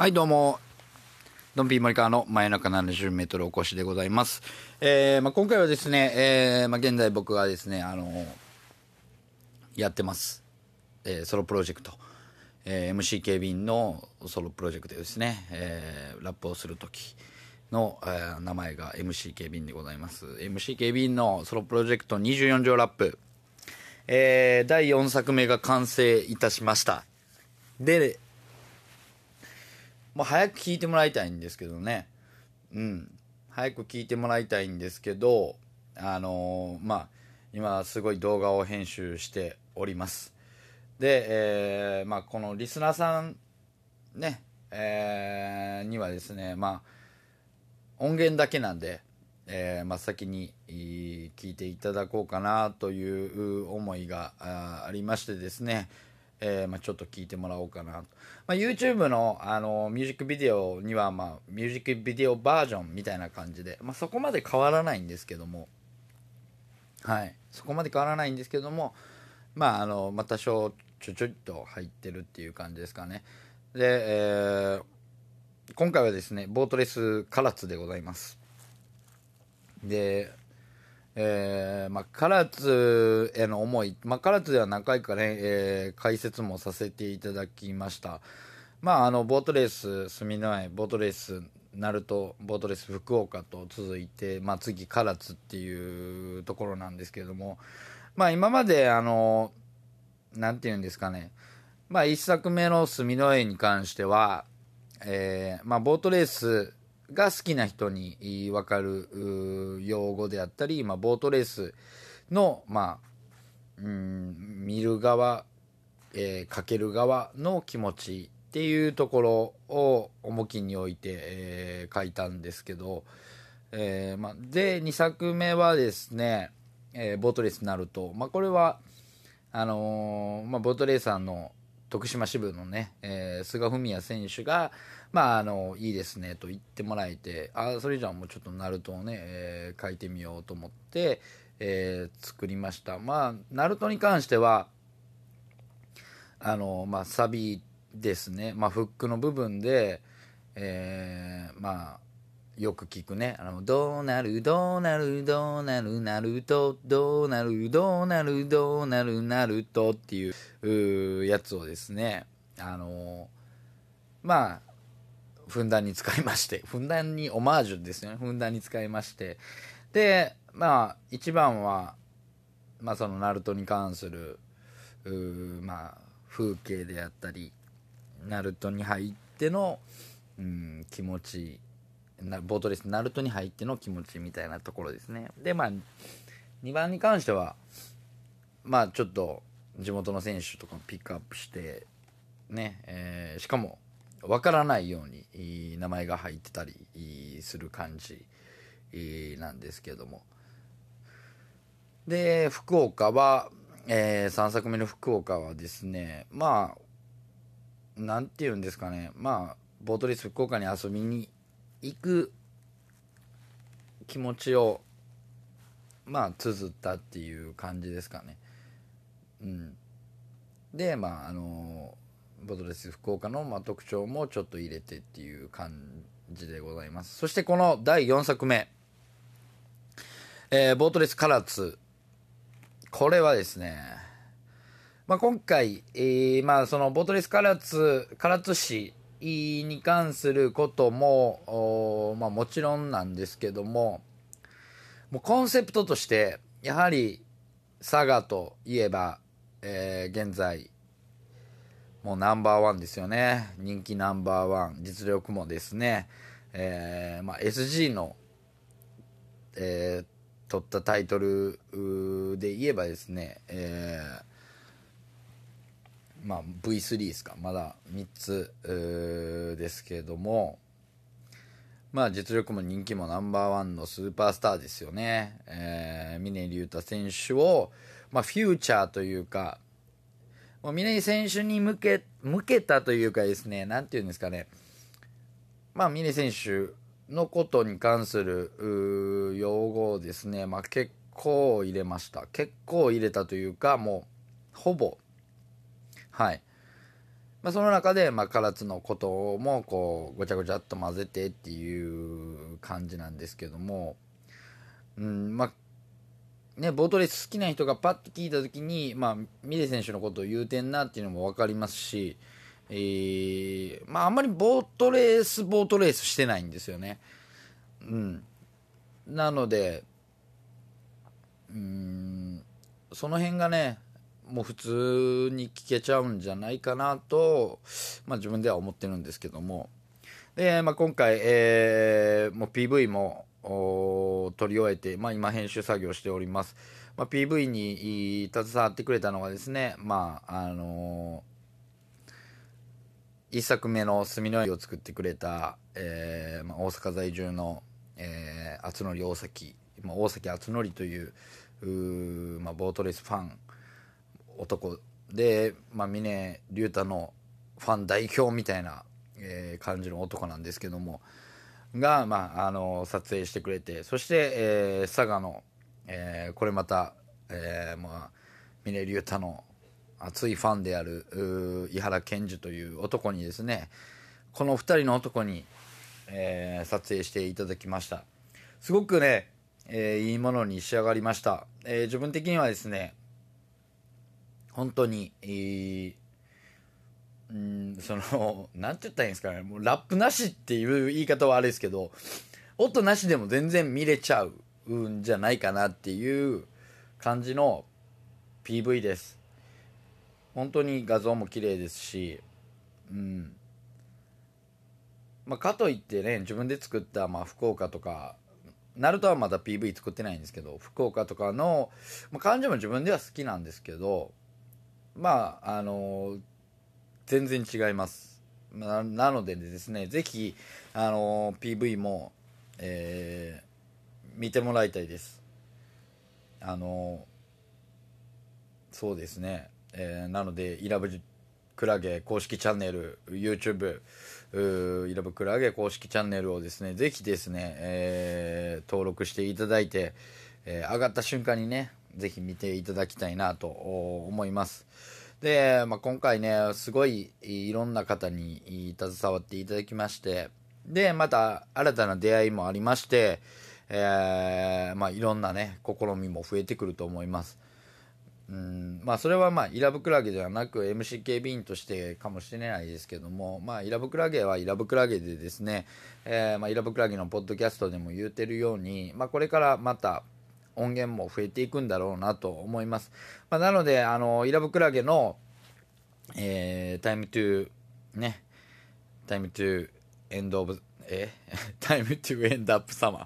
はいどうもドンピーモリカーの真夜中70メートルお越しでございます、今回はですね、現在僕がですね、やってます、ソロプロジェクト、MC Kevinのソロプロジェクトですね、ラップをする時の、名前が MC Kevinでございます。 MC Kevinのソロプロジェクト24条ラップ、第4作目が完成いたしました。でもう早く聴いてもらいたいんですけどね、早く聴いてもらいたいんですけど、今すごい動画を編集しております。で、このリスナーさんね、にはですね、音源だけなんで、先に聴いていただこうかなという思いが ありましてですね、ちょっと聞いてもらおうかなと。YouTube の、ミュージックビデオには、ミュージックビデオバージョンみたいな感じで、そこまで変わらないんですけども、そこまで変わらないんですけども、多少ちょいと入ってるっていう感じですかね。で、今回はですね、ボートレス唐津でございます。で、唐津への思い、唐津では何回かね、解説もさせていただきました。ボートレース住之江、ボートレース鳴門、ボートレース福岡と続いて、次唐津っていうところなんですけれども、今までなんていうんですかね、1作目の住之江に関しては、ボートレースが好きな人に分かる用語であったり、ボートレースの、見る側、かける側の気持ちっていうところを重きに置いて、書いたんですけど、で2作目はですね、ボートレースになると、これはボートレーサーの徳島支部のね、菅文也選手が、いいですねと言ってもらえて、それじゃあもうちょっとナルトをね、書いてみようと思って、作りました。ナルトに関しては、サビですね、フックの部分で、よく聞くね、どうなるどうなるどうなるなると、どうなるどうなるどうなるなるとっていうやつをですね、ふんだんに使いまして、ふんだんにオマージュですよね、ふんだんに使いまして、で一番は、そのナルトに関する風景であったり、ナルトに入っての、気持ち、ボートレースナルトに入っての気持ちみたいなところですね。で2番に関しては、ちょっと地元の選手とかピックアップしてね、しかも分からないように名前が入ってたりする感じなんですけども、で福岡は、3作目の福岡はですね、なんていうんですかね、ボートレース福岡に遊びに行く気持ちを綴ったっていう感じですかね。でボートレース福岡の特徴もちょっと入れてっていう感じでございます。そしてこの第4作目、ボートレース唐津、これはですね、今回、そのボートレース唐津市に関することも、もちろんなんですけども、コンセプトとしてやはり佐賀といえば、現在もうナンバー1ですよね、人気ナンバー1、実力もですね、SG の、取ったタイトルで言えばですね、まあ、V3 ですか、まだ3つですけれども、まあ、実力も人気もナンバーワンのスーパースターですよね、峰竜太選手を、まあ、フューチャーというか、もう峰選手に向けたというかですね、なんていうんですかね、まあ、峰選手のことに関する用語をですね、まあ、結構入れました。結構入れたというか、もうほぼ、はい、まあ、その中で、まあ、唐津のこともこうごちゃごちゃっと混ぜてっていう感じなんですけども、うん、まあね、ボートレース好きな人がパッと聞いた時に、まあ、ミレ選手のことを言うてんなっていうのも分かりますし、まあ、あんまりボートレースしてないんですよね。うん、なので、その辺がね、もう普通に聞けちゃうんじゃないかなと、まあ、自分では思ってるんですけども、で、まあ、今回、もう PV も撮り終えて、まあ、今編集作業しております。まあ、PV に携わってくれたのがですね、まあ1作目の「墨の絵」を作ってくれた、まあ、大阪在住の、厚則大崎、まあ、大崎厚則という、まあ、ボートレースファン男で、まあ、峰竜太のファン代表みたいな、感じの男なんですけどもが、まあ、撮影してくれて、そして、佐賀の、これまた、まあ、峰竜太の熱いファンである井原健二という男にですね、この2人の男に、撮影していただきました。すごくね、いいものに仕上がりました。自分的にはですね、本当に、その、なんて言ったらいいんですかね、もうラップなしっていう言い方はあれですけど、音なしでも全然見れちゃうんじゃないかなっていう感じの PV です。本当に画像も綺麗ですし、うん。まあ、かといってね、自分で作った、まあ、福岡とか、ナルトはまだ PV 作ってないんですけど、福岡とかの、まあ、感じも自分では好きなんですけど、まあ全然違います。 なのでですね、ぜひ、PV も、見てもらいたいです。そうですね、なのでイラブクラゲ公式チャンネル YouTube イラブクラゲ公式チャンネルをですね、ぜひですね、登録していただいて、上がった瞬間にね、ぜひ見ていただきたいなと思います。で、まあ、今回ね、すごいいろんな方に携わっていただきまして、でまた新たな出会いもありまして、まあ、いろんなね試みも増えてくると思います。まあ、それはまあイラブクラゲではなく MC Kevin としてかもしれないですけども、まあ、イラブクラゲはイラブクラゲでですね、まあ、イラブクラゲのポッドキャストでも言うてるように、まあ、これからまた音源も増えていくんだろうなと思います。まあ、なのでイラブクラゲの、タイムトゥーね、タイムトゥーエンドオブタイムトゥーエンドアップサマー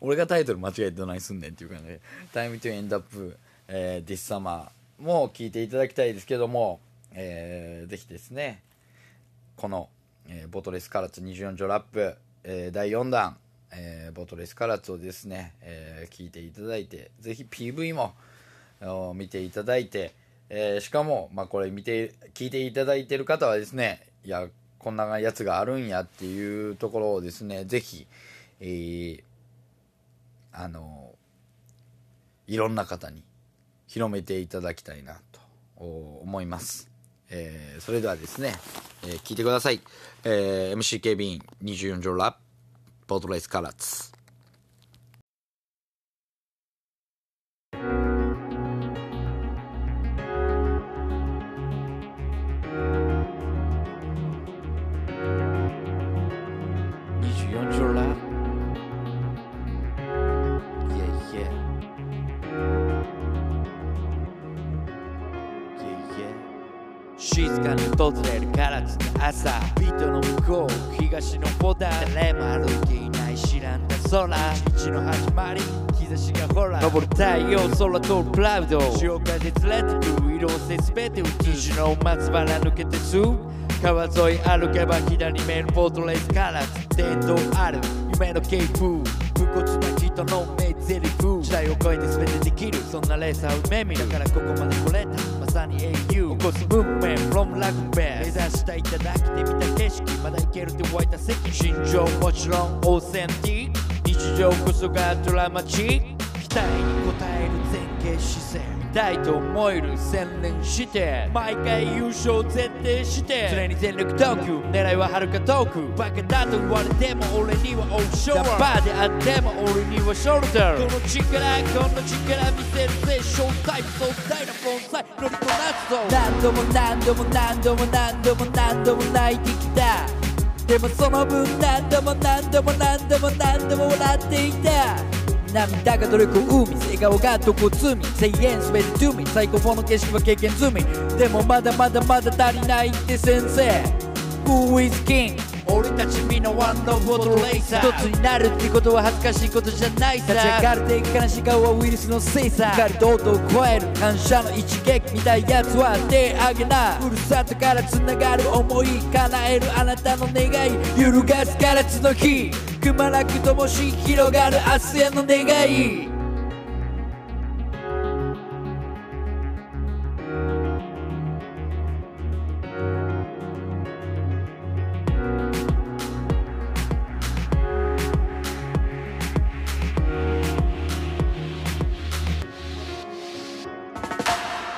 俺がタイトル間違えてどないすんねんっていう感じで、タイムトゥーエンドアップディスサマーも聞いていただきたいですけども、ぜひですね、この、ボートレース唐津24条ラップ、第4弾ボートレース唐津をですね、聞いていただいて、ぜひ PV も見ていただいて、しかも、まあ、これ聞いていただいてる方はですね、いや、こんなやつがあるんやっていうところをですね、ぜひ、いろんな方に広めていただきたいなと思います。それではですね、聞いてください。MC Kevin 24条ラップボートレース唐津。静かに訪れる唐津の朝、ビートの向こう東のボタン、誰も歩いていない知らんだ空、一日の始まり兆しがほら昇る太陽空とるプラウド潮風ずれてる色をせすべて映る虹の松原抜けてすぐ川沿い歩けば左目のポートレースから伝統ある夢の系譜無骨な人の名台詞時代を超えて全てできるそんなレーサー夢見るだからここまで来れたまさに英雄起こすムーブメント from ラグビー目指したいただきてみた景色まだ行けるって湧いた席心情もちろんオーセンティック日常こそがドラマチック期待に応える前傾姿勢見たいと思える専念して毎回優勝絶対して常に全力投球狙いははるか遠くバカだと言われても俺にはオフショアバーであっても俺にはショルダーこの力見せるぜショータイプ壮大な盆栽乗りこなすぞ何度も泣いてきたでもその分何度も笑っていた涙が努力を生み笑顔がどこ積み声援滑りとみ最高の景色は経験済みでもまだ足りないって先生 Who is King 俺たちみんなワンローボードレーサー一つになるってことは恥ずかしいことじゃないさ立ち上がるて悲しい顔はウイルスのせいさ光と音を超える感謝の一撃みたいやつは手上げなふるさとからつながる思い叶えるあなたの願い揺るがすからつの日くまなくともし広がる明日への願い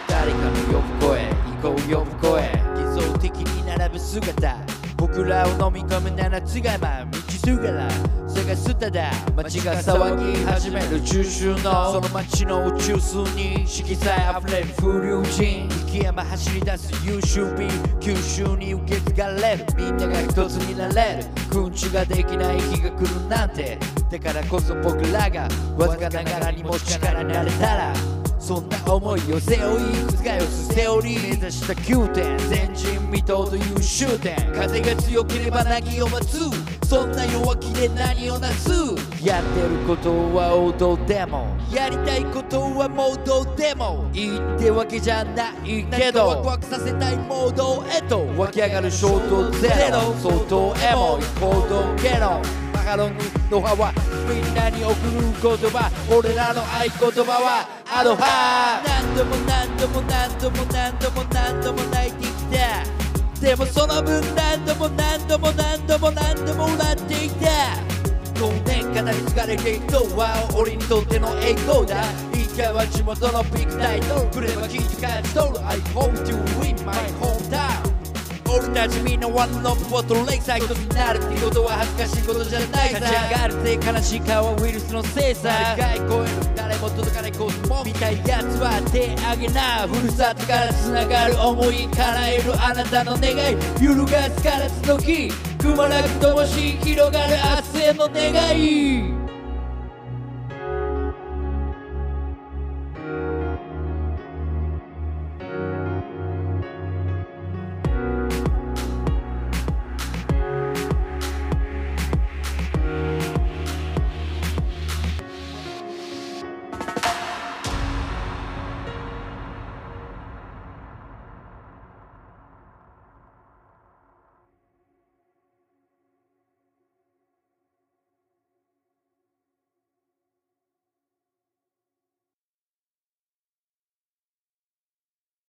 誰かの呼ぶ声行こう呼ぶ声偽装的に並ぶ姿僕らを飲み込む7つがま探すただ街が騒ぎ始める中秋のその街の中枢に色彩あふれる風流人雪山走り出す優秀美九州に受け継がれるみんなが一つになれる君主ができない日が来るなんてだからこそ僕らがわずかながらにも力になれたらそんな思いを背負い覆すセオリー目指した9点前人未到という終点風が強ければ凪を待つそんな弱気で何をなすやってることは王道でもやりたいことは盲導でもいいってわけじゃないけどワクワクさせたいモードへと湧き上がる衝動ゼロ相当エモい行動ゲロマカロニの葉はみんなに贈る言葉俺らの合言葉はアロハ何度も泣いてきたでもその分何度も笑っていた5年かなり疲れていくとは俺にとっての栄光だ一回は地元のビッグタイトルくればきっと勝ち取る I hope to win my hometown 俺たちみんなワンロープボトルレイサイトになるってことは恥ずかしいことじゃないさ立ち上がるて悲しい顔はウイルスのせいさ世界超える誰も届かないコスモみたいやつは手上げなふるさとからつながる思い叶えるあなたの願い揺るがすからつの日くまなくともし広がる明日への願い